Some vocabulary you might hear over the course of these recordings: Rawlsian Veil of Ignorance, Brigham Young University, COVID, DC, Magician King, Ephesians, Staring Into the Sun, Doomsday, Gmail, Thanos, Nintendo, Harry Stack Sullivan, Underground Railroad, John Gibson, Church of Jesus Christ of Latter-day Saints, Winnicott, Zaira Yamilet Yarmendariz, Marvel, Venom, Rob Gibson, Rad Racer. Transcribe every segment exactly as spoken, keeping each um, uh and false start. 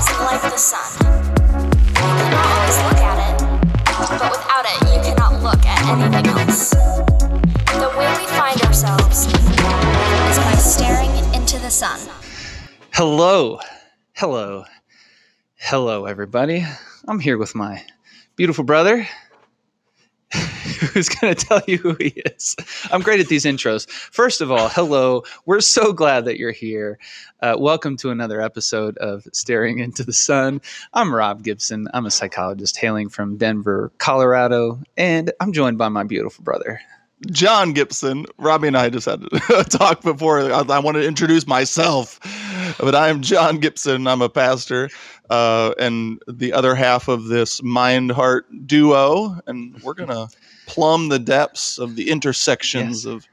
is like the sun. You cannot always look at it, but without it, you cannot look at anything else. The way we find ourselves is by staring into the sun. Hello, hello, hello, everybody. I'm here with my beautiful brother, who's going to tell you who he is. I'm great at these intros. First of all, hello. We're so glad that you're here. Uh, welcome to another episode of Staring Into the Sun. I'm Rob Gibson. I'm a psychologist hailing from Denver, Colorado, and I'm joined by my beautiful brother, John Gibson. Robbie and I just had a talk before. I, I wanted to introduce myself, but I'm John Gibson. I'm a pastor uh, and the other half of this mind-heart duo, and we're going to plumb the depths of the intersections yeah. of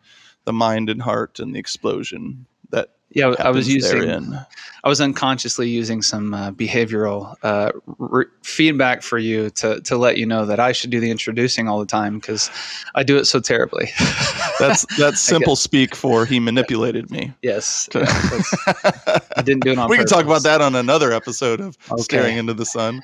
the mind and heart and the explosion that yeah, I was using. Therein. I was unconsciously using some uh, behavioral uh, re- feedback for you to to let you know that I should do the introducing all the time because I do it so terribly. That's that's simple speak for he manipulated me. Yes, yeah, I didn't do it on. We purpose. Can talk about that on another episode of okay. Staring Into the Sun.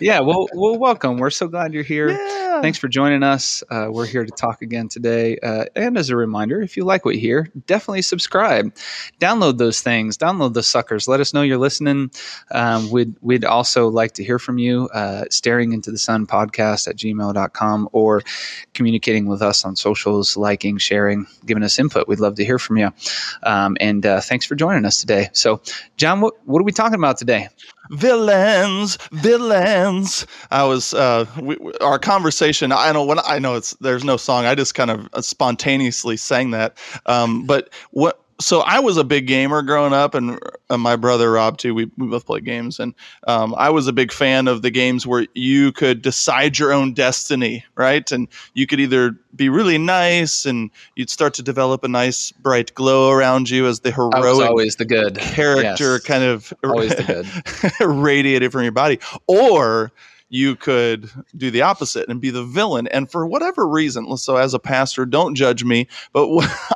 yeah, well, well, welcome. We're so glad you're here. Yeah. Thanks for joining us. Uh, we're here to talk again today. Uh, and as a reminder, if you like what you hear, definitely subscribe. Download. Download those things. Download the suckers. Let us know you're listening. Um, we'd we'd also like to hear from you. Uh, Staring Into the Sun podcast at gmail dot com or communicating with us on socials, liking, sharing, giving us input. We'd love to hear from you. Um, and uh, thanks for joining us today. So, John, what, what are we talking about today? Villains, villains. I was uh, we, our conversation. I know when I know it's there's no song. I just kind of spontaneously sang that. Um, but what. So I was a big gamer growing up, and, and my brother Rob too. We, we both play games, and um, I was a big fan of the games where you could decide your own destiny, right? And you could either be really nice, and you'd start to develop a nice bright glow around you as the heroic, I was always the good character, yes. kind of always the good radiated from your body, or you could do the opposite and be the villain. And for whatever reason, so as a pastor, don't judge me, but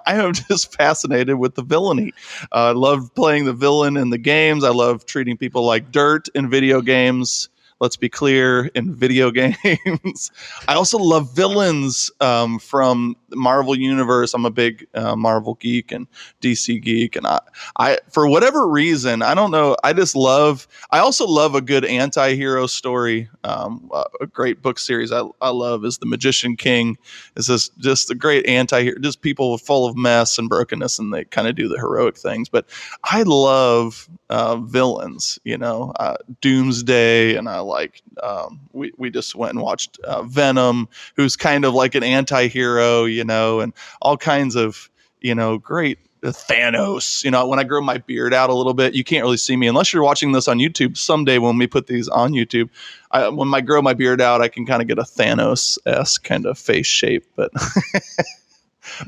I am just fascinated with the villainy. Uh, I love playing the villain in the games. I love treating people like dirt in video games. Let's be clear, in video games. I also love villains um, from the Marvel Universe. I'm a big uh, Marvel geek and D C geek. And I, I, for whatever reason, I don't know. I just love, I also love a good anti-hero story. Um, a great book series I, I love is The Magician King. It's just, just a great anti-hero, just people full of mess and brokenness, and they kind of do the heroic things. But I love uh, villains, you know, uh, Doomsday, and I like um, we we just went and watched uh, Venom, who's kind of like an anti-hero, you know, and all kinds of, you know, great uh, Thanos. You know, when I grow my beard out a little bit, you can't really see me unless you're watching this on YouTube. Someday when we put these on YouTube, I, when I grow my beard out, I can kind of get a Thanos-esque kind of face shape, but.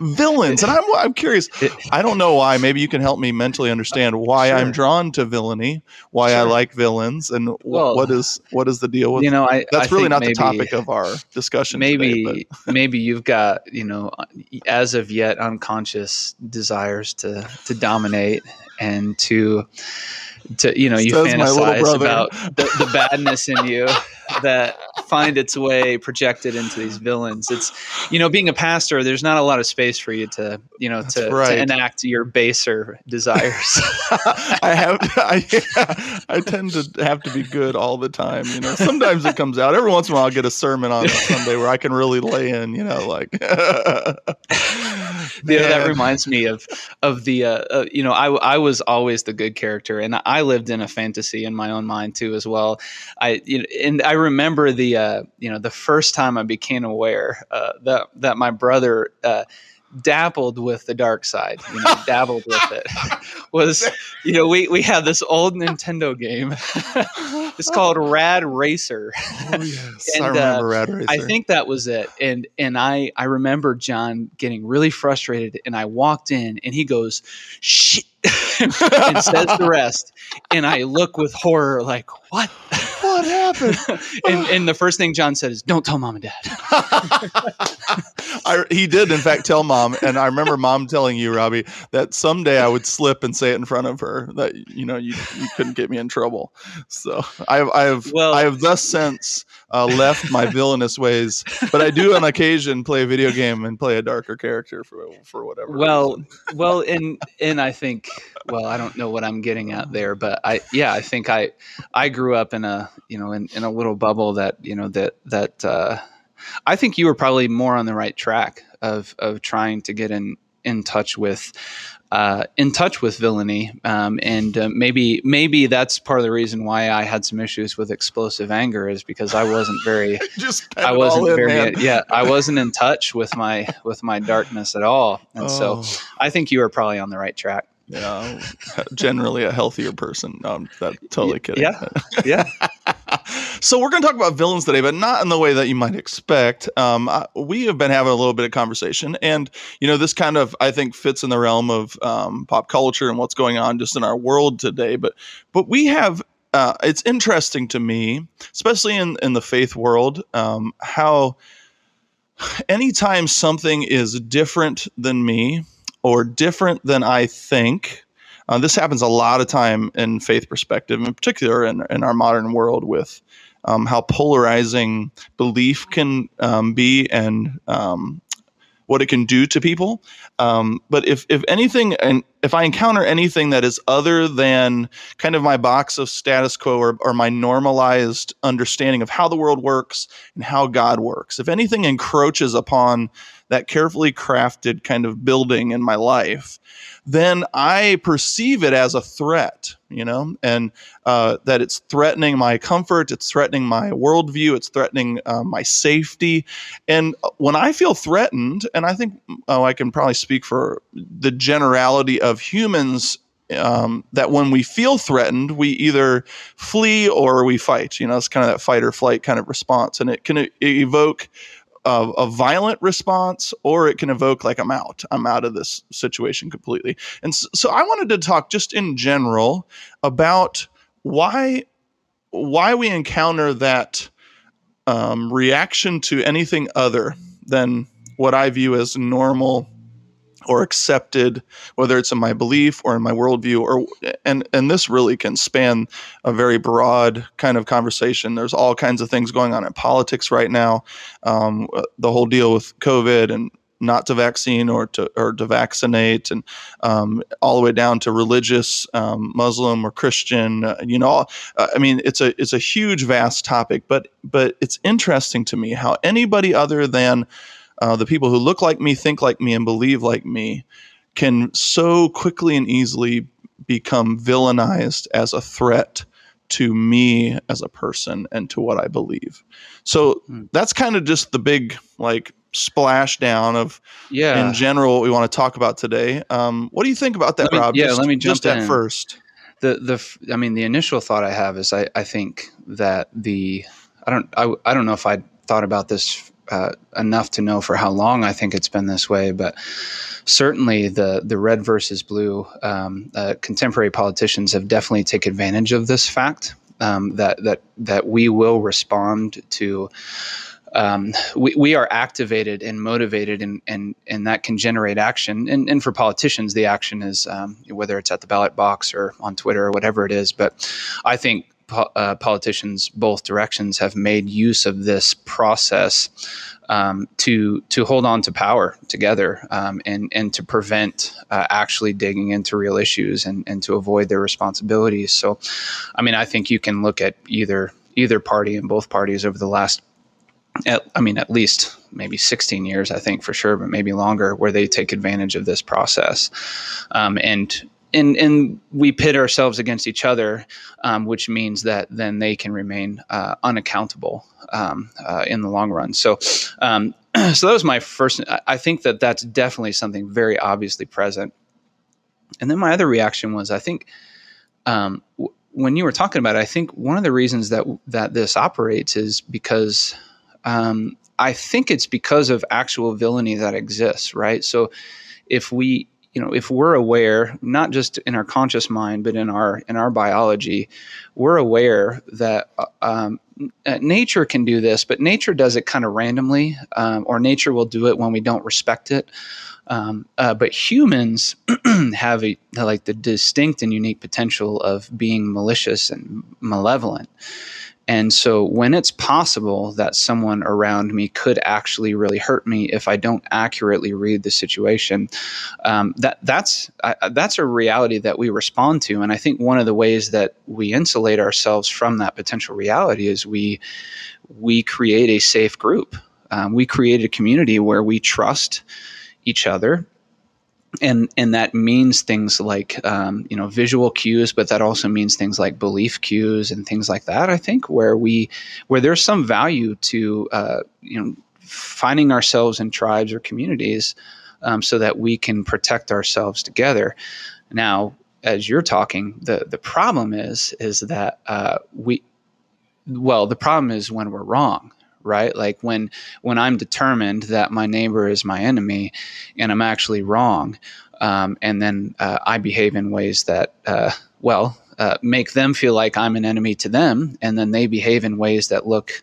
Villains, and I'm I'm curious. I don't know why. Maybe you can help me mentally understand why sure. I'm drawn to villainy, why sure. I like villains, and wh- well, what is what is the deal with? You know, I, that's I really not maybe, the topic of our discussion. Maybe today, maybe you've got, you know, as of yet unconscious desires to to dominate and to to you know you Says fantasize about the, the badness in you that find its way projected into these villains. It's, you know, being a pastor, there's not a lot of space for you to, you know, to, right. to enact your baser desires. I have, I, yeah, I tend to have to be good all the time. You know, sometimes it comes out. Every once in a while, I'll get a sermon on a Sunday where I can really lay in. You know, like. You know, that reminds me of of the uh, uh, you know, I I was always the good character, and I lived in a fantasy in my own mind too as well. I you know, and I remember the uh, you know the first time I became aware uh, that that my brother uh, dabbled with the dark side, you know, dabbled with it was you know we we had this old Nintendo game. It's called Rad Racer. Oh yes, and, I remember uh, Rad Racer. I think that was it. And and I I remember John getting really frustrated, and I walked in, and he goes, "Shit," and says the rest, and I look with horror, like, "What?" what happened? and, and the first thing John said is, don't tell mom and dad. I, he did, in fact, tell mom. And I remember mom telling you, Robbie, that someday I would slip and say it in front of her that, you know, you, you couldn't get me in trouble. So I, I have well, I have thus since uh, left my villainous ways. But I do on occasion play a video game and play a darker character for for whatever. Well, well, and and I think, well, I don't know what I'm getting at there, but I yeah, I think I I grew up in a you know in, in a little bubble that you know that that uh, I think you were probably more on the right track of of trying to get in in touch with uh, in touch with villainy, um, and uh, maybe maybe that's part of the reason why I had some issues with explosive anger is because I wasn't very Just I wasn't in, very yeah I wasn't in touch with my with my darkness at all, and oh. so I think you were probably on the right track. Yeah, generally a healthier person. No, I'm that, totally kidding. Yeah, yeah. So we're going to talk about villains today, but not in the way that you might expect. Um, I, we have been having a little bit of conversation, and you know, this kind of I think fits in the realm of um, pop culture and what's going on just in our world today. But but we have uh, it's interesting to me, especially in in the faith world, um, how anytime something is different than me. Or different than I think. Uh, this happens a lot of time in faith perspective, in particular in, in our modern world with um, how polarizing belief can um, be and um, what it can do to people. Um, but if if anything, and if I encounter anything that is other than kind of my box of status quo or, or my normalized understanding of how the world works and how God works, if anything encroaches upon that carefully crafted kind of building in my life, then I perceive it as a threat, you know, and uh, that it's threatening my comfort, it's threatening my worldview, it's threatening uh, my safety. And when I feel threatened, and I think oh, I can probably speak for the generality of humans, um, that when we feel threatened, we either flee or we fight. You know, it's kind of that fight or flight kind of response, and it can evoke A, a violent response, or it can evoke like, I'm out, I'm out of this situation completely. And so, so I wanted to talk just in general about why, why we encounter that um, reaction to anything other than what I view as normal or accepted, whether it's in my belief or in my worldview, or and and this really can span a very broad kind of conversation. There's all kinds of things going on in politics right now. Um, the whole deal with COVID and not to vaccine or to or to vaccinate, and um, all the way down to religious, um, Muslim or Christian. Uh, you know, uh, I mean, it's a it's a huge, vast topic. But but it's interesting to me how anybody other than Uh, the people who look like me, think like me, and believe like me can so quickly and easily become villainized as a threat to me as a person and to what I believe. So that's kind of just the big like splashdown of yeah. in general what we want to talk about today. Um, what do you think about that, let me, Rob? Yeah, just, let me jump just in. At first. The the I mean the initial thought I have is I, I think that the I don't I I don't know if I thought about this Uh, enough to know for how long I think it's been this way, but certainly the the red versus blue um, uh, contemporary politicians have definitely taken advantage of this fact um, that that that we will respond to. Um, we we are activated and motivated, and and and that can generate action. And and for politicians, the action is um, whether it's at the ballot box or on Twitter or whatever it is. But I think. Po- uh, politicians, both directions, have made use of this process um, to to hold on to power together um, and and to prevent uh, actually digging into real issues and, and to avoid their responsibilities. So, I mean, I think you can look at either either party and both parties over the last, at, I mean, at least maybe sixteen years, I think for sure, but maybe longer, where they take advantage of this process um, and. And and we pit ourselves against each other, um, which means that then they can remain uh, unaccountable um, uh, in the long run. So, um, so that was my first. I think that that's definitely something very obviously present. And then my other reaction was, I think um, w- when you were talking about it, I think one of the reasons that that this operates is because um, I think it's because of actual villainy that exists, right? So if we. you know, if we're aware, not just in our conscious mind, but in our in our biology, we're aware that um, nature can do this, but nature does it kind of randomly, um, or nature will do it when we don't respect it. Um, uh, but humans have a, like the distinct and unique potential of being malicious and malevolent. And so when it's possible that someone around me could actually really hurt me if I don't accurately read the situation, um, that that's uh, that's a reality that we respond to. And I think one of the ways that we insulate ourselves from that potential reality is we we create a safe group. Um, we create a community where we trust each other. And and that means things like, um, you know, visual cues, but that also means things like belief cues and things like that, I think, where we where there's some value to, uh, you know, finding ourselves in tribes or communities um, so that we can protect ourselves together. Now, as you're talking, the, the problem is, is that uh, we well, the problem is when we're wrong. Right? Like when when I'm determined that my neighbor is my enemy and I'm actually wrong, um, and then uh, I behave in ways that, uh, well, uh, make them feel like I'm an enemy to them, and then they behave in ways that look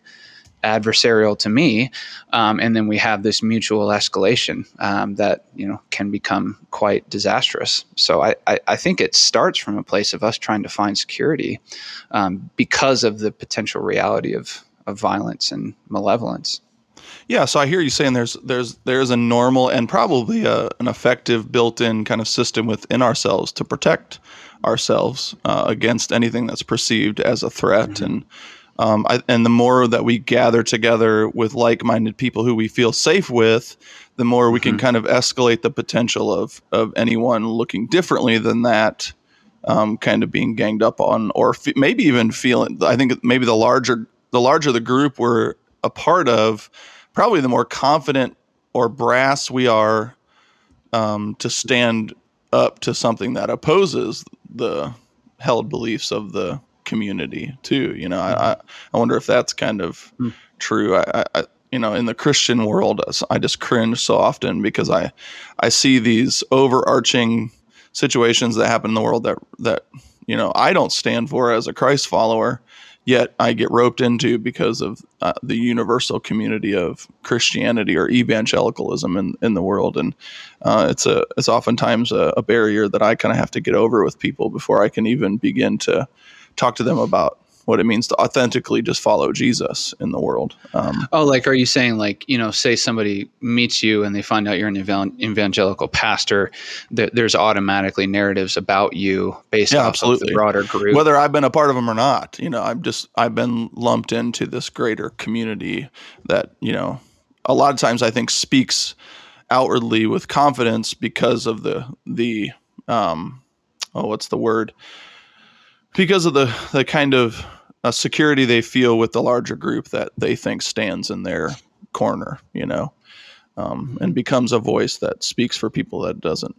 adversarial to me, um, and then we have this mutual escalation um, that, you know, can become quite disastrous. So I, I, I think it starts from a place of us trying to find security um, because of the potential reality of of violence and malevolence. Yeah, so I hear you saying there's there's there's a normal and probably a, an effective built-in kind of system within ourselves to protect ourselves uh, against anything that's perceived as a threat. Mm-hmm. And um, I, and the more that we gather together with like-minded people who we feel safe with, the more we mm-hmm. can kind of escalate the potential of of anyone looking differently than that. Um, kind of being ganged up on, or fe- maybe even feeling. I think maybe the larger The larger the group we're a part of, probably the more confident or brass we are um, to stand up to something that opposes the held beliefs of the community too. You know, I I wonder if that's kind of mm. true. I, I you know, in the Christian world, I just cringe so often because I I see these overarching situations that happen in the world that that you know I don't stand for as a Christ follower. Yet I get roped into because of uh, the universal community of Christianity or evangelicalism in, in the world, and uh, it's a it's oftentimes a, a barrier that I kind of have to get over with people before I can even begin to talk to them about what it means to authentically just follow Jesus in the world. Um, oh, like are you saying like, you know, say somebody meets you and they find out you're an evan- evangelical pastor, th- there's automatically narratives about you based yeah, off of the broader group. Whether I've been a part of them or not, you know, I'm just, I've been lumped into this greater community that, you know, a lot of times I think speaks outwardly with confidence because of the, the, um, oh, what's the word? Because of the, the kind of uh, security they feel with the larger group that they think stands in their corner, you know, um, and becomes a voice that speaks for people that doesn't,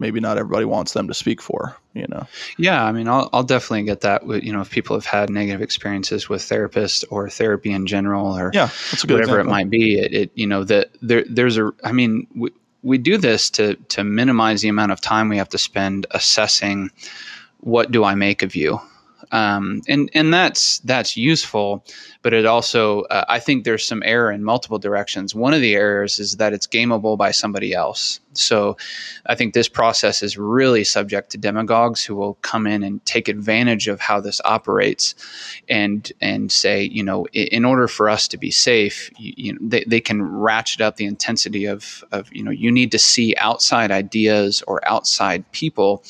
maybe not everybody wants them to speak for, you know? Yeah. I mean, I'll, I'll definitely get that. You know, if people have had negative experiences with therapists or therapy in general, or yeah, that's a good whatever example. It might be, it, it you know, that there, there's a, I mean, we, we do this to, to minimize the amount of time we have to spend assessing what do I make of you? Um, and and that's that's useful, but it also uh, I think there's some error in multiple directions. One of the errors is that it's gameable by somebody else. So I think this process is really subject to demagogues who will come in and take advantage of how this operates, and and say, you know, in, in order for us to be safe, you, you know, they, they can ratchet up the intensity of of you know, you need to see outside ideas or outside people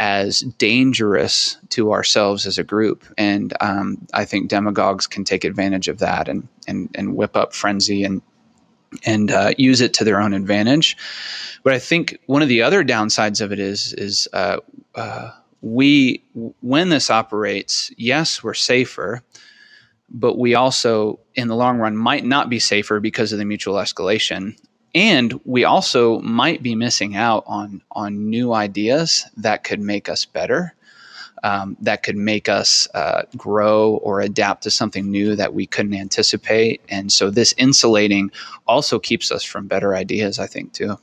as dangerous to ourselves as a group. And um, I think demagogues can take advantage of that and and and whip up frenzy and and uh, use it to their own advantage. But I think one of the other downsides of it is is uh, uh, we when this operates, yes, we're safer, but we also in the long run might not be safer because of the mutual escalation. And we also might be missing out on on new ideas that could make us better, um, that could make us uh, grow or adapt to something new that we couldn't anticipate. And so this insulating also keeps us from better ideas, I think, too.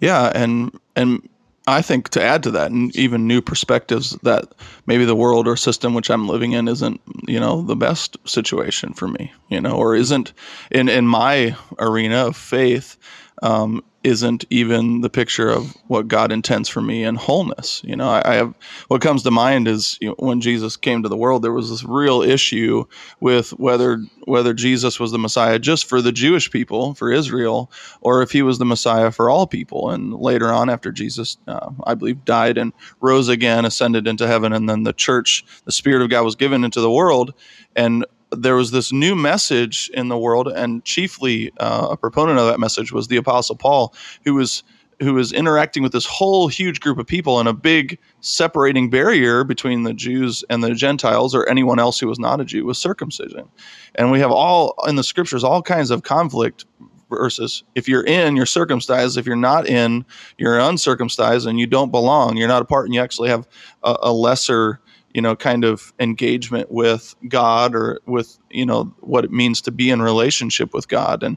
yeah, and and I think to add to that, and even new perspectives that maybe the world or system which I'm living in isn't, you know, the best situation for me, you know, or isn't in, in my arena of faith, um, isn't even the picture of what God intends for me in wholeness. You know, I, I have, what comes to mind is, you know, when Jesus came to the world, there was this real issue with whether, whether Jesus was the Messiah just for the Jewish people, for Israel, or if he was the Messiah for all people. And later on, after Jesus, uh, I believe, died and rose again, ascended into heaven, and then the church, the Spirit of God was given into the world, and there was this new message in the world, and chiefly uh, a proponent of that message was the Apostle Paul, who was who was interacting with this whole huge group of people, and a big separating barrier between the Jews and the Gentiles, or anyone else who was not a Jew, was circumcision. And we have all in the scriptures all kinds of conflict versus if you're in, you're circumcised. If you're not in, you're uncircumcised, and you don't belong. You're not a part, and you actually have a, a lesser, you know, kind of engagement with God, or with, you know, what it means to be in relationship with God. And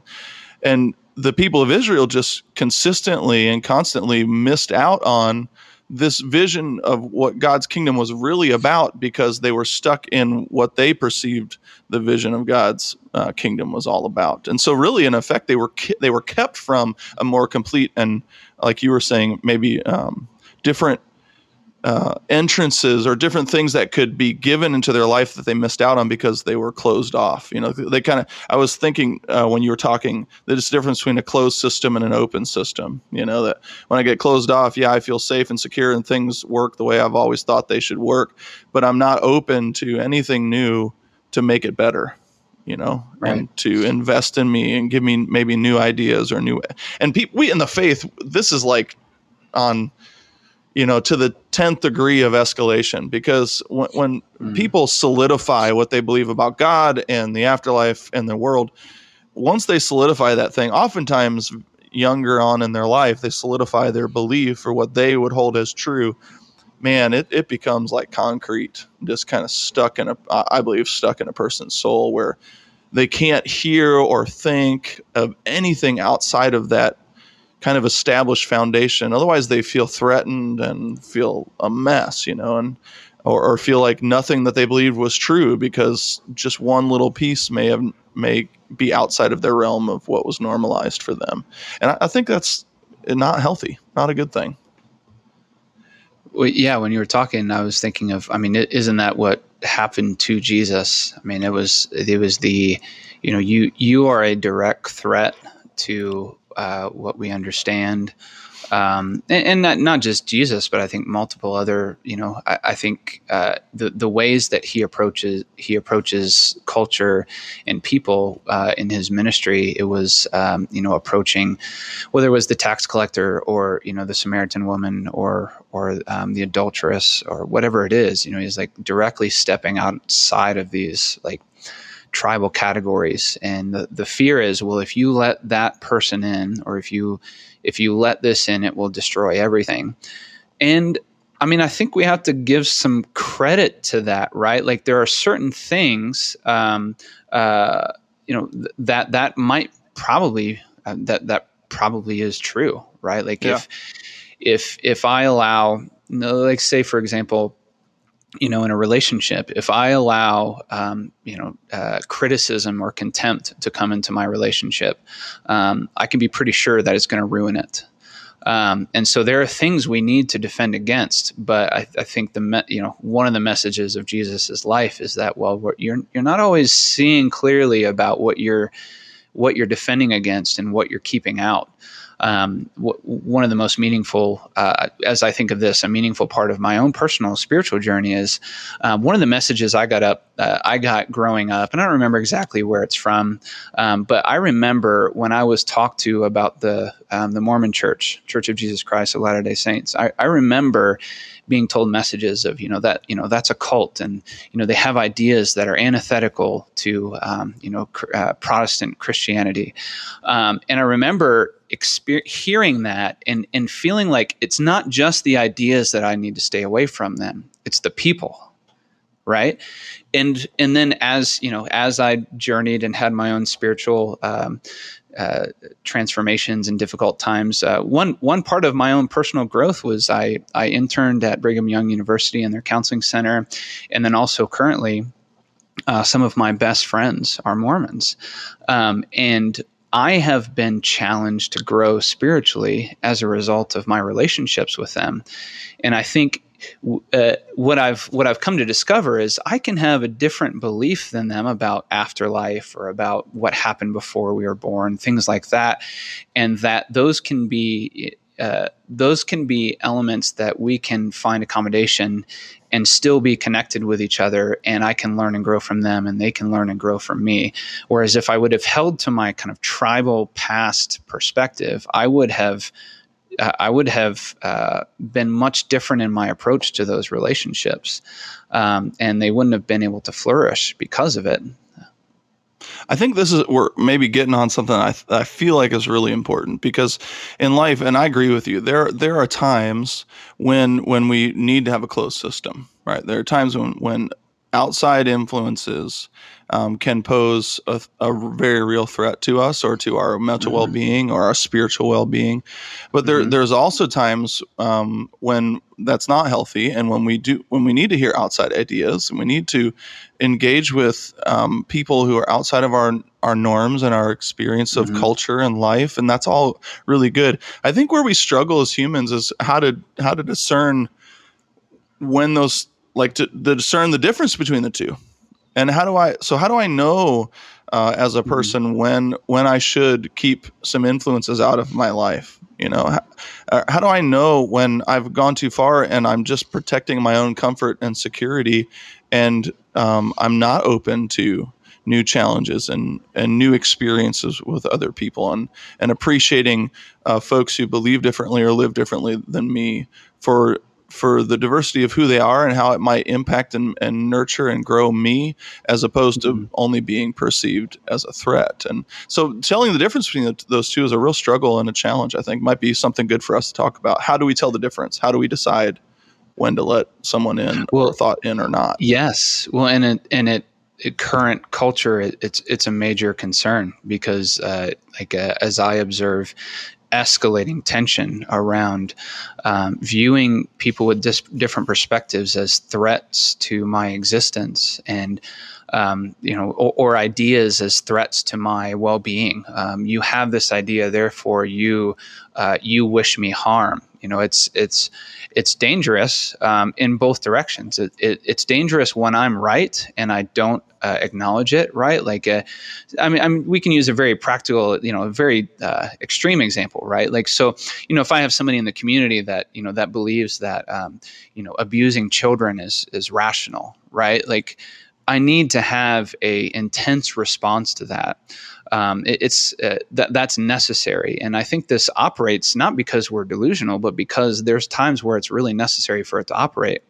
and the people of Israel just consistently and constantly missed out on this vision of what God's kingdom was really about, because they were stuck in what they perceived the vision of God's uh, kingdom was all about. And so really, in effect, they were ki- they were kept from a more complete and, like you were saying, maybe um, different Uh, entrances or different things that could be given into their life that they missed out on because they were closed off. You know, they kind of, I was thinking uh, when you were talking, there's a difference between a closed system and an open system. You know, that when I get closed off, yeah, I feel safe and secure and things work the way I've always thought they should work, but I'm not open to anything new to make it better, you know, right, and to invest in me and give me maybe new ideas or new, and pe- we in the faith, this is like on, you know, to the tenth degree of escalation, because when, when mm. people solidify what they believe about God and the afterlife and the world, once they solidify that thing, oftentimes younger on in their life, they solidify their belief or what they would hold as true. Man, it, it becomes like concrete, just kind of stuck in a, I believe, stuck in a person's soul where they can't hear or think of anything outside of that kind of established foundation. Otherwise they feel threatened and feel a mess, you know, and, or, or feel like nothing that they believed was true because just one little piece may have, may be outside of their realm of what was normalized for them. And I, I think that's not healthy, not a good thing. Well, yeah. When you were talking, I was thinking of, I mean, isn't that what happened to Jesus? I mean, it was, it was the, you know, you, you are a direct threat to Uh, what we understand, um, and, and not not just Jesus, but I think multiple other. You know, I, I think uh, the the ways that he approaches he approaches culture and people uh, in his ministry. It was um, you know approaching, whether it was the tax collector or you know the Samaritan woman or or um, the adulteress or whatever it is. You know, he's like directly stepping outside of these like tribal categories. And the, the fear is, well, if you let that person in, or if you, if you let this in, it will destroy everything. And I mean, I think we have to give some credit to that, right? Like there are certain things, um, uh, you know, th- that, that might probably, uh, that, that probably is true, right? Like yeah. if, if, if I allow, like say, for example, you know, in a relationship, if I allow, um, you know, uh, criticism or contempt to come into my relationship, um, I can be pretty sure that it's going to ruin it. Um, and so there are things we need to defend against. But I, I think the, me- you know, one of the messages of Jesus's life is that, well, we're, you're you're not always seeing clearly about what you're what you're defending against and what you're keeping out. Um, w- one of the most meaningful, uh, as I think of this, a meaningful part of my own personal spiritual journey is um, one of the messages I got up, uh, I got growing up, and I don't remember exactly where it's from, um, but I remember when I was talked to about the um, the Mormon Church, Church of Jesus Christ of Latter-day Saints. I, I remember being told messages of, you know, that, you know, that's a cult, and, you know, they have ideas that are antithetical to, um, you know, cr- uh, Protestant Christianity. Um, and I remember exper- hearing that and, and feeling like it's not just the ideas that I need to stay away from them. It's the people. Right. And, and then as, you know, as I journeyed and had my own spiritual, um, uh, transformations and difficult times, uh, one, one part of my own personal growth was I, I interned at Brigham Young University in their counseling center. And then also currently, uh, some of my best friends are Mormons. Um, and I have been challenged to grow spiritually as a result of my relationships with them. And I think, Uh, what I've what I've come to discover is I can have a different belief than them about afterlife or about what happened before we were born, things like that, and that those can be uh, those can be elements that we can find accommodation and still be connected with each other, and I can learn and grow from them, and they can learn and grow from me. Whereas if I would have held to my kind of tribal past perspective, I would have. Uh, I would have uh, been much different in my approach to those relationships, um, and they wouldn't have been able to flourish because of it. I think this is we're maybe getting on something I th- I feel like is really important, because in life, and I agree with you, there there are times when when we need to have a closed system, right? There are times when when outside influences um, can pose a, a very real threat to us or to our mental mm-hmm. well-being or our spiritual well-being. But there, mm-hmm. there's also times um, when that's not healthy, and when we do, when we need to hear outside ideas, and we need to engage with um, people who are outside of our our norms and our experience of mm-hmm. culture and life, and that's all really good. I think where we struggle as humans is how to how to discern when those. Like to, to discern the difference between the two, and how do I? So how do I know uh, as a person mm-hmm. when when I should keep some influences out of my life? You know, how, uh, how do I know when I've gone too far and I'm just protecting my own comfort and security, and um, I'm not open to new challenges and, and new experiences with other people, and and appreciating uh, folks who believe differently or live differently than me for. for the diversity of who they are and how it might impact and, and nurture and grow me, as opposed to mm-hmm. only being perceived as a threat. And so telling the difference between the, those two is a real struggle and a challenge. I think might be something good for us to talk about. How do we tell the difference? How do we decide when to let someone in well, or thought in or not? Yes. Well, and it, and it, current culture, it, it's, it's a major concern because uh, like, uh, as I observe, escalating tension around um, viewing people with dis- different perspectives as threats to my existence, and um, you know, or, or ideas as threats to my well-being. Um, you have this idea, therefore you uh, you wish me harm. You know, it's it's it's dangerous um, in both directions. It, it, it's dangerous when I'm right and I don't uh, acknowledge it, right? Like, a, I mean, I mean, we can use a very practical, you know, a very uh, extreme example, right? Like, so, you know, if I have somebody in the community that you know that believes that um, you know abusing children is is rational, right? Like, I need to have a intense response to that. Um, it, it's uh, th- that's necessary, and I think this operates not because we're delusional, but because there's times where it's really necessary for it to operate.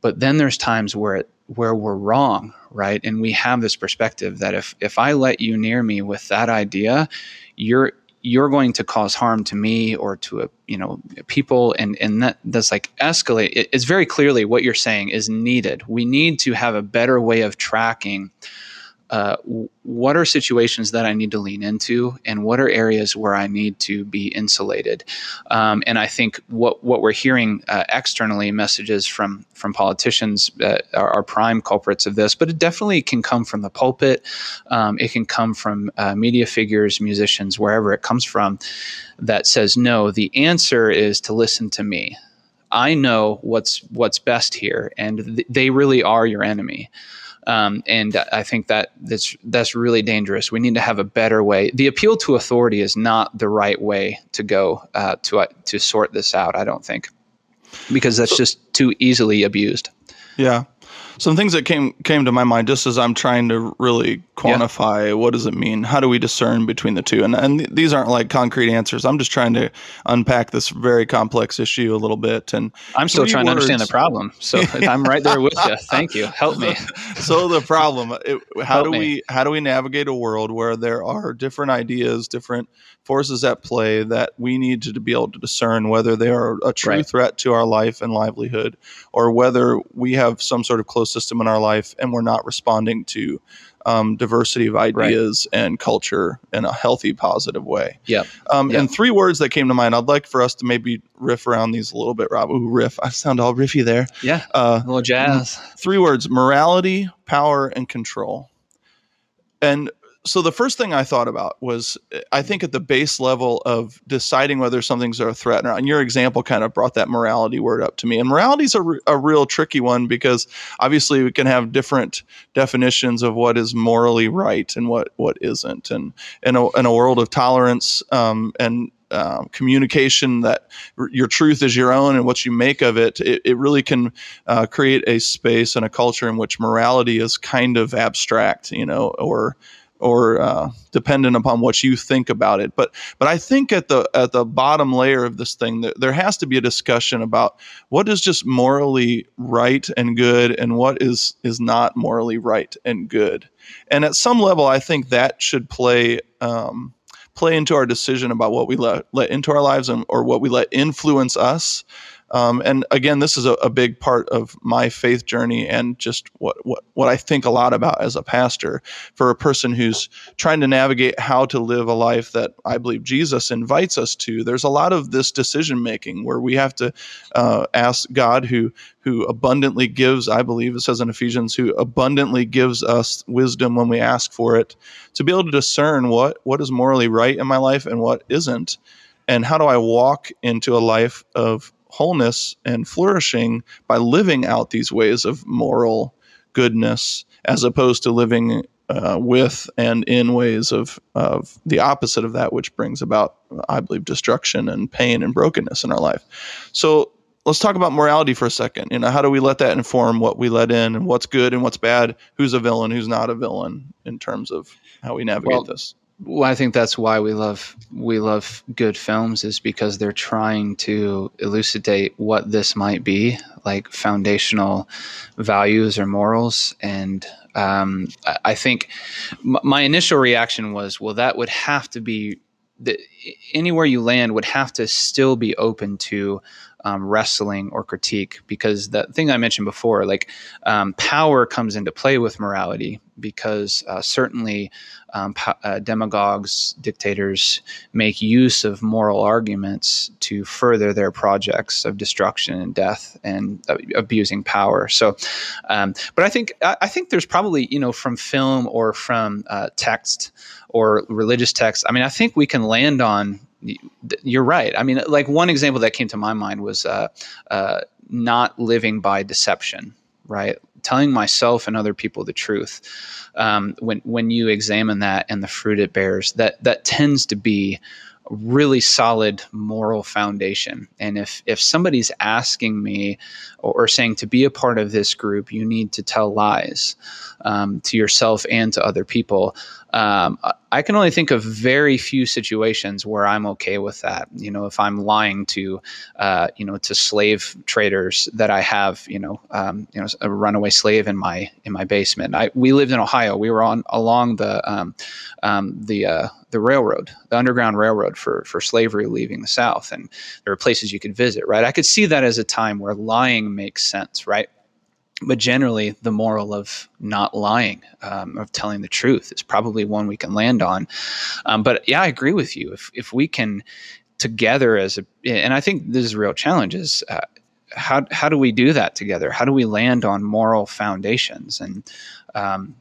But then there's times where it, where we're wrong, right? And we have this perspective that if if I let you near me with that idea, you're you're going to cause harm to me or to a, you know people, and and that that's like escalate. It, it's very clearly what you're saying is needed. We need to have a better way of tracking. Uh, what are situations that I need to lean into, and what are areas where I need to be insulated? Um, and I think what what we're hearing uh, externally, messages from from politicians uh, are, are prime culprits of this, but it definitely can come from the pulpit. Um, it can come from uh, media figures, musicians, wherever it comes from, that says, no, the answer is to listen to me. I know what's what's best here, and th- they really are your enemy. Um, and I think that that's, that's really dangerous. We need to have a better way. The appeal to authority is not the right way to go uh, to uh, to sort this out, I don't think, because that's just too easily abused. Yeah. Some things that came came to my mind just as I'm trying to really quantify yeah. what does it mean? How do we discern between the two? And and th- these aren't like concrete answers. I'm just trying to unpack this very complex issue a little bit. And I'm still trying words. to understand the problem. So I'm right there with you. Thank you. Help me. So the problem, it, how Help do me. we how do we navigate a world where there are different ideas, different forces at play that we need to, to be able to discern whether they are a true right. threat to our life and livelihood, or whether we have some sort of close closed system in our life, and we're not responding to um, diversity of ideas right. and culture in a healthy, positive way. Yeah. Um, yeah. And three words that came to mind, I'd like for us to maybe riff around these a little bit, Rob. Ooh, riff. I sound all riffy there. Yeah. Uh, a little jazz. Three words: morality, power, and control. And so the first thing I thought about was, I think at the base level of deciding whether something's a threat or not, and your example kind of brought that morality word up to me. And morality is a, r- a real tricky one, because obviously we can have different definitions of what is morally right and what, what isn't. And in a, in a world of tolerance um, and uh, communication, that r- your truth is your own and what you make of it, it, it really can uh, create a space and a culture in which morality is kind of abstract, you know, or or uh, dependent upon what you think about it. But but I think at the at the bottom layer of this thing, there, there has to be a discussion about what is just morally right and good and what is, is not morally right and good. And at some level, I think that should play um, play into our decision about what we let, let into our lives and or what we let influence us. Um, and again, this is a, a big part of my faith journey and just what, what, what I think a lot about as a pastor for a person who's trying to navigate how to live a life that I believe Jesus invites us to. There's a lot of this decision-making where we have to uh, ask God who, who abundantly gives, I believe it says in Ephesians, who abundantly gives us wisdom when we ask for it, to be able to discern what, what is morally right in my life and what isn't, and how do I walk into a life of wholeness and flourishing by living out these ways of moral goodness, as opposed to living uh, with and in ways of, of the opposite of that, which brings about, I believe, destruction and pain and brokenness in our life. So let's talk about morality for a second. You know, how do we let that inform what we let in and what's good and what's bad? Who's a villain? Who's not a villain in terms of how we navigate well, this? Well, I think that's why we love we love good films, is because they're trying to elucidate what this might be, like foundational values or morals. And um, I think my initial reaction was, well, that would have to be the, anywhere you land would have to still be open to um, wrestling or critique, because the thing I mentioned before, like um, power comes into play with morality, because uh, certainly um, po- uh, demagogues, dictators make use of moral arguments to further their projects of destruction and death and uh, abusing power. So, um, but I think I, I think there's probably, you know, from film or from uh, text or religious text, I mean, I think we can land on, you're right. I mean, like one example that came to my mind was uh, uh, not living by deception, right? Telling myself and other people the truth. Um, when when you examine that and the fruit it bears, that that tends to be a really solid moral foundation. And if if somebody's asking me or, or saying to be a part of this group, you need to tell lies um, to yourself and to other people. Um, I can only think of very few situations where I'm okay with that. You know, if I'm lying to, uh, you know, to slave traders that I have, you know, um, you know, a runaway slave in my in my basement. I we lived in Ohio. We were on along the um, um, the uh, the railroad, the Underground Railroad for for slavery leaving the South, and there were places you could visit. Right, I could see that as a time where lying makes sense. Right. But generally, the moral of not lying, um, of telling the truth, is probably one we can land on. Um, but yeah, I agree with you. If if we can together as a, and I think this is a real challenge, is uh, how how do we do that together? How do we land on moral foundations? And um,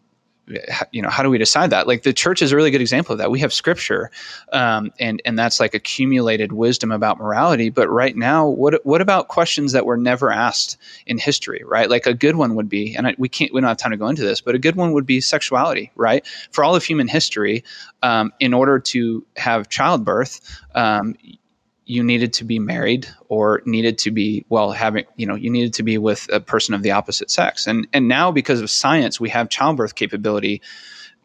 you know, how do we decide that? Like the church is a really good example of that. We have scripture, um, and and that's like accumulated wisdom about morality. But right now, what what about questions that were never asked in history, right? Like a good one would be, and I, we can't, we don't have time to go into this, but a good one would be sexuality, right? For all of human history, um, in order to have childbirth, um, you needed to be married or needed to be, well, having, you know, you needed to be with a person of the opposite sex. And and now because of science, we have childbirth capability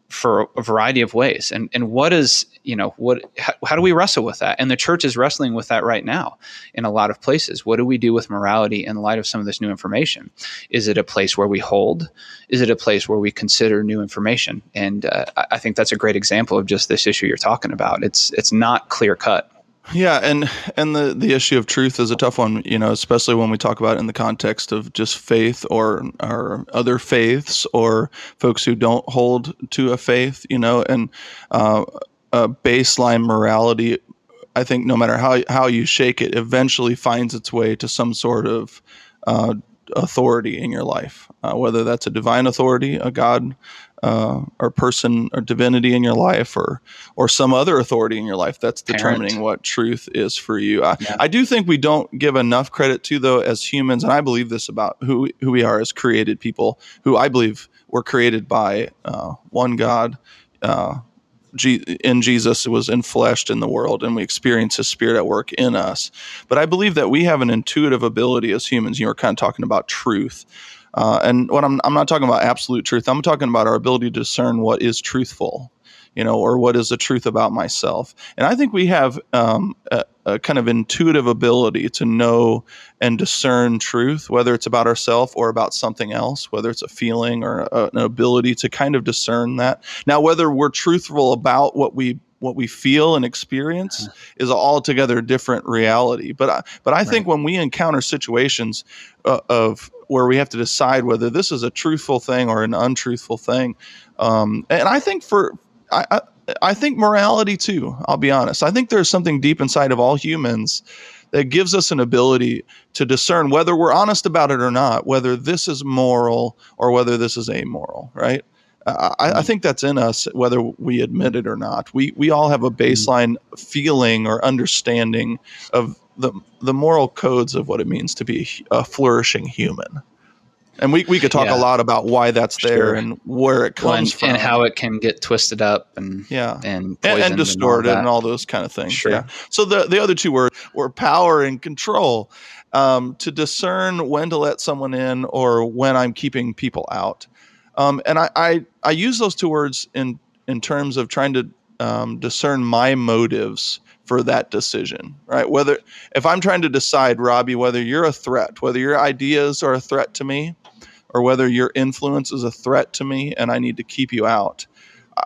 for a variety of ways. And and what is, you know, what, how, how do we wrestle with that? And the church is wrestling with that right now in a lot of places. What do we do with morality in light of some of this new information? Is it a place where we hold? Is it a place where we consider new information? And uh, I think that's a great example of just this issue you're talking about. It's, it's not clear cut. Yeah, and and the, the issue of truth is a tough one, you know, especially when we talk about it in the context of just faith or or other faiths or folks who don't hold to a faith, you know, and uh, a baseline morality. I think no matter how how you shake it, eventually finds its way to some sort of uh, authority in your life, uh, whether that's a divine authority, a God. Uh, or person or divinity in your life or or some other authority in your life that's determining Parent. what truth is for you. I, yeah. I do think we don't give enough credit to, though, as humans, and I believe this about who, who we are as created people, who I believe were created by uh, one God uh, G- in Jesus, was enfleshed in the world, and we experience his spirit at work in us. But I believe that we have an intuitive ability as humans. You were kind of talking about truth. Uh, and what I'm, I'm not talking about absolute truth. I'm talking about our ability to discern what is truthful, you know, or what is the truth about myself. And I think we have um, a, a kind of intuitive ability to know and discern truth, whether it's about ourselves or about something else, whether it's a feeling or a, an ability to kind of discern that. Now, whether we're truthful about what we what we feel and experience is an altogether different reality. But I, but I right. think when we encounter situations uh, of where we have to decide whether this is a truthful thing or an untruthful thing, um, and I think for I, I I think morality too. I'll be honest. I think there's something deep inside of all humans that gives us an ability to discern whether we're honest about it or not, whether this is moral or whether this is amoral, right? I, I think that's in us, whether we admit it or not. We we all have a baseline feeling or understanding of the the moral codes of what it means to be a flourishing human. And we, we could talk yeah. a lot about why that's there sure. and where it comes well, and, from. And how it can get twisted up and yeah. and, and, and distorted and all, and all those kind of things. Sure. Yeah. So the, the other two were, were power and control, um, to discern when to let someone in or when I'm keeping people out. Um, and I, I, I use those two words in, in terms of trying to um, discern my motives for that decision, right? Whether, if I'm trying to decide, Robbie, whether you're a threat, whether your ideas are a threat to me, or whether your influence is a threat to me and I need to keep you out,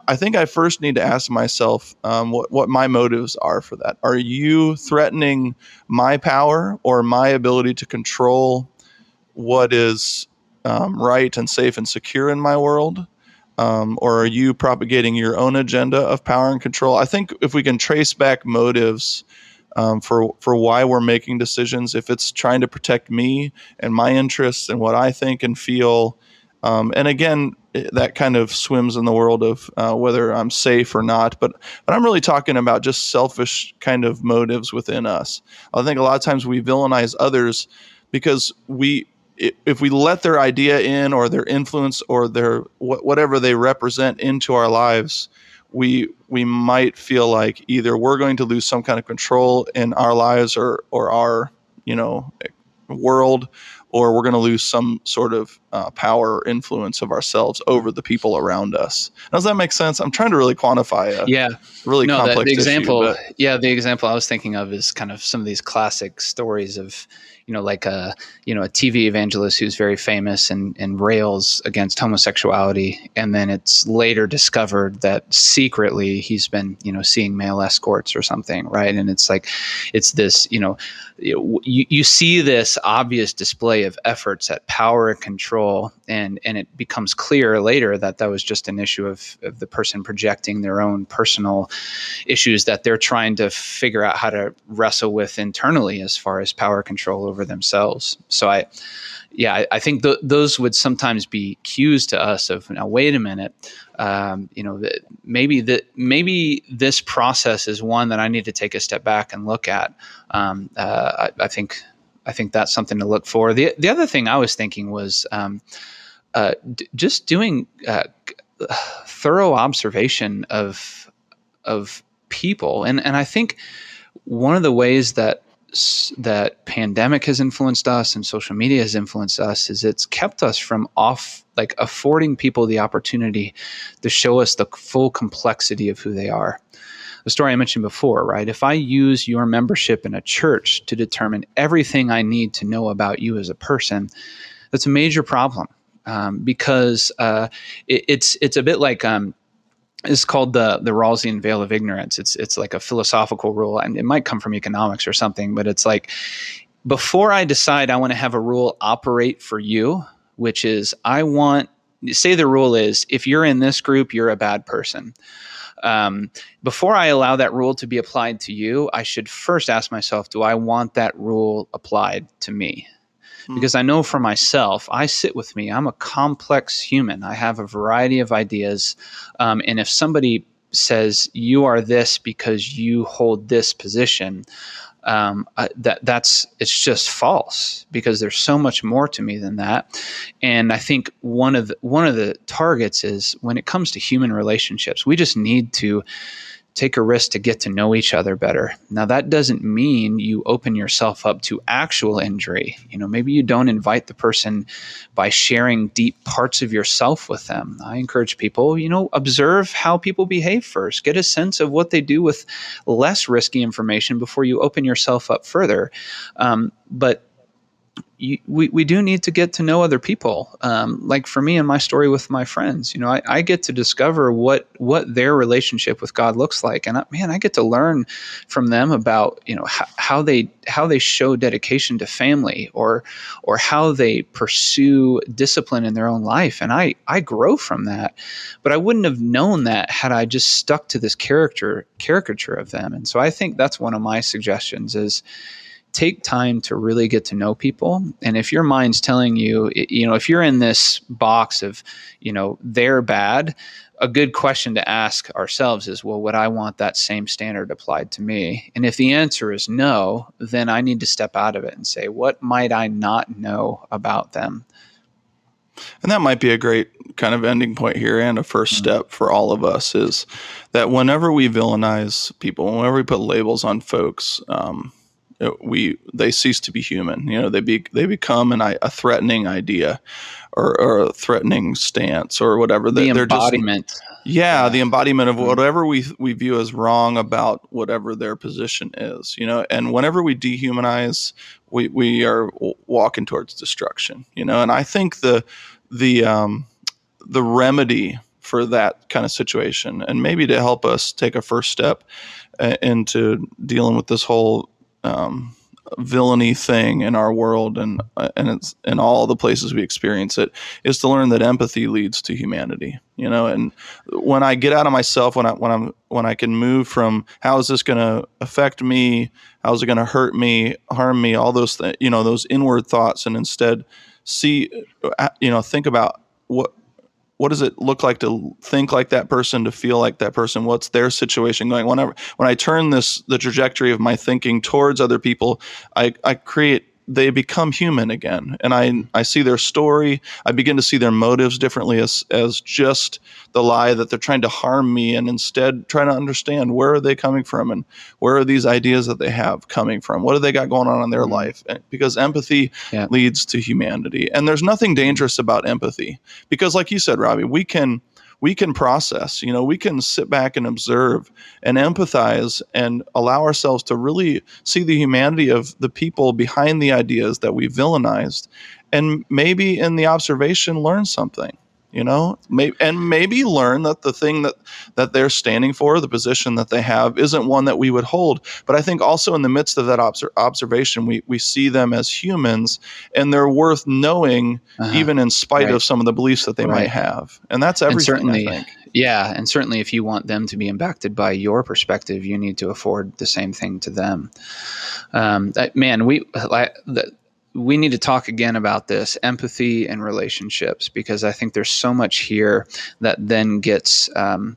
I think I first need to ask myself um, what, what my motives are for that. Are you threatening my power or my ability to control what is Um, right and safe and secure in my world? Um, or are you propagating your own agenda of power and control? I think if we can trace back motives um, for, for why we're making decisions, if it's trying to protect me and my interests and what I think and feel, um, and again, it, that kind of swims in the world of uh, whether I'm safe or not, but, but I'm really talking about just selfish kind of motives within us. I think a lot of times we villainize others because we, if we let their idea in or their influence or their whatever they represent into our lives, we we might feel like either we're going to lose some kind of control in our lives or or our you know world, or we're going to lose some sort of uh, power or influence of ourselves over the people around us. Does that make sense? I'm trying to really quantify a yeah. really no, complex that, the example, issue. But. Yeah, the example I was thinking of is kind of some of these classic stories of, you know, like a, you know, a T V evangelist who's very famous and, and rails against homosexuality. And then it's later discovered that secretly he's been, you know, seeing male escorts or something, right? And it's like, it's this, you know, you, you see this obvious display of efforts at power and control, and and it becomes clear later that that was just an issue of, of the person projecting their own personal issues that they're trying to figure out how to wrestle with internally as far as power control over themselves. So I, yeah, I, I think th- those would sometimes be cues to us of, now wait a minute, um, you know, th- maybe that maybe this process is one that I need to take a step back and look at. Um, uh, I, I think. I think that's something to look for. The the other thing I was thinking was um, uh, d- just doing uh, thorough observation of of people, and and I think one of the ways that that pandemic has influenced us and social media has influenced us is it's kept us from off like affording people the opportunity to show us the full complexity of who they are. The story I mentioned before, right? If I use your membership in a church to determine everything I need to know about you as a person, that's a major problem um, because uh, it, it's it's a bit like um, It's called the the Rawlsian Veil of Ignorance. It's it's like a philosophical rule, and it might come from economics or something, but it's like, before I decide I want to have a rule operate for you, which is I want, say the rule is, if you're in this group, you're a bad person. Um, before I allow that rule to be applied to you, I should first ask myself, do I want that rule applied to me? Because I know for myself, I sit with me. I'm a complex human. I have a variety of ideas. Um, and if somebody says you are this because you hold this position, um, uh, that that's it's just false, because there's so much more to me than that. And I think one of the, one of the targets is when it comes to human relationships, we just need to take a risk to get to know each other better. Now, that doesn't mean you open yourself up to actual injury. You know, maybe you don't invite the person by sharing deep parts of yourself with them. I encourage people, you know, observe how people behave first. Get a sense of what they do with less risky information before you open yourself up further. Um, but You, we, we do need to get to know other people. Um, like for me and my story with my friends, you know, I, I get to discover what, what their relationship with God looks like. And I, man, I get to learn from them about, you know, how, how they, how they show dedication to family, or, or how they pursue discipline in their own life. And I, I grow from that, but I wouldn't have known that had I just stuck to this character caricature of them. And so I think that's one of my suggestions is, take time to really get to know people. And if your mind's telling you, you know, if you're in this box of, you know, they're bad, a good question to ask ourselves is, well, would I want that same standard applied to me? And if the answer is no, then I need to step out of it and say, what might I not know about them? And that might be a great kind of ending point here, and a first step for all of us is that whenever we villainize people, whenever we put labels on folks, um, we they cease to be human. You know, they be they become an, a threatening idea, or, or a threatening stance, or whatever. They're, the embodiment. They're just, yeah, the embodiment of whatever we we view as wrong about whatever their position is. You know, and whenever we dehumanize, we we are walking towards destruction. You know, and I think the the um, the remedy for that kind of situation, and maybe to help us take a first step uh, into dealing with this whole Um, villainy thing in our world, and uh, and it's in all the places we experience it, is to learn that empathy leads to humanity. You know, and when I get out of myself, when I when I'm when I can move from how is this going to affect me, how is it going to hurt me, harm me, all those th- you know those inward thoughts, and instead see, you know, think about what. What does it look like to think like that person, to feel like that person? What's their situation going? Whenever when I turn this the trajectory of my thinking towards other people, I, I create they become human again, and I I see their story. I begin to see their motives differently as as just the lie that they're trying to harm me, and instead trying to understand where are they coming from, and where are these ideas that they have coming from? What do they got going on in their mm-hmm. life? Because empathy yeah. leads to humanity, and there's nothing dangerous about empathy, because like you said, Robbie, we can we can process. You know, we can sit back and observe and empathize and allow ourselves to really see the humanity of the people behind the ideas that we villainized, and maybe in the observation learn something. You know, maybe, and maybe learn that the thing that, that they're standing for, the position that they have, isn't one that we would hold. But I think also in the midst of that obser- observation, we, we see them as humans, and they're worth knowing, uh-huh. even in spite right. of some of the beliefs that they right. might have. And that's everything, and certainly, I think. Yeah, and certainly if you want them to be impacted by your perspective, you need to afford the same thing to them. Um, that, man, we... Like, the, We need to talk again about this, empathy and relationships, because I think there's so much here that then gets um,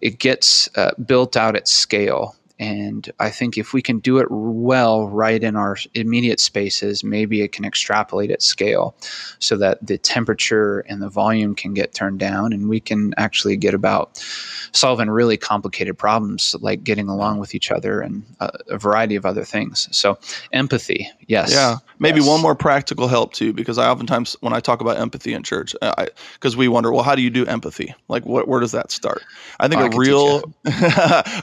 it gets uh, built out at scale. And I think if we can do it well right in our immediate spaces, maybe it can extrapolate at scale so that the temperature and the volume can get turned down, and we can actually get about solving really complicated problems like getting along with each other and a, a variety of other things. So empathy, yes. Yeah, maybe yes. One more practical help too, because I oftentimes when I talk about empathy in church, because we wonder, well, how do you do empathy? Like what, where does that start? I think oh, a I real,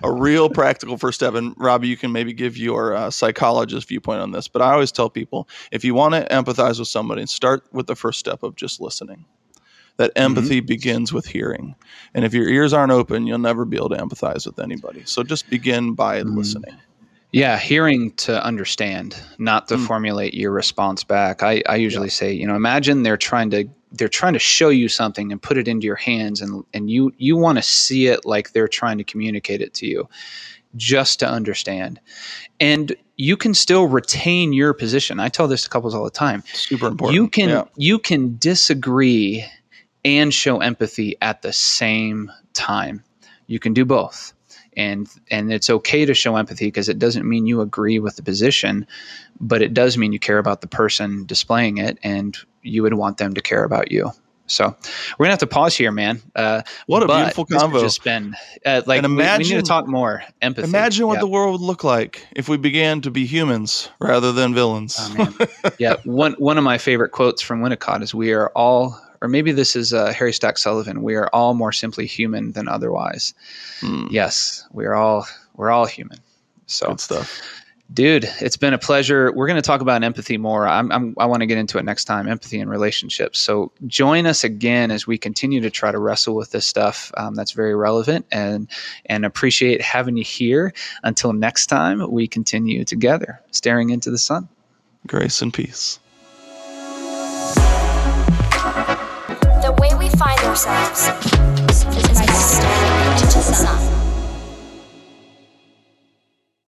a real practical first step, and Robbie, you can maybe give your uh, psychologist viewpoint on this, but I always tell people, if you want to empathize with somebody, start with the first step of just listening. that empathy mm-hmm. begins with hearing. And if your ears aren't open, you'll never be able to empathize with anybody. So just begin by mm-hmm. listening. Yeah, hearing to understand, not to mm-hmm. formulate your response back. I, I usually yeah. say, you know, imagine they're trying to they're trying to show you something and put it into your hands, and and you you want to see it like they're trying to communicate it to you, just to understand. And you can still retain your position. I tell this to couples all the time. Super important. You can yeah. you can disagree and show empathy at the same time. You can do both. And and it's okay to show empathy because it doesn't mean you agree with the position, but it does mean you care about the person displaying it, and you would want them to care about you. So we're gonna have to pause here, man. Uh, what a beautiful convo! Just been uh, like and imagine, we, we need to talk more empathy. Imagine what yeah. the world would look like if we began to be humans rather than villains. Oh, man. yeah, one one of my favorite quotes from Winnicott is, "We are all, or maybe this is uh, Harry Stack Sullivan. We are all more simply human than otherwise." Hmm. Yes, we are all we're all human. So good stuff. Dude, it's been a pleasure. We're going to talk about empathy more. I'm, I'm, I want to get into it next time, empathy and relationships. So join us again as we continue to try to wrestle with this stuff um, that's very relevant, and, and appreciate having you here. Until next time, we continue together, staring into the sun. Grace and peace. The way we find ourselves is by staring into the sun.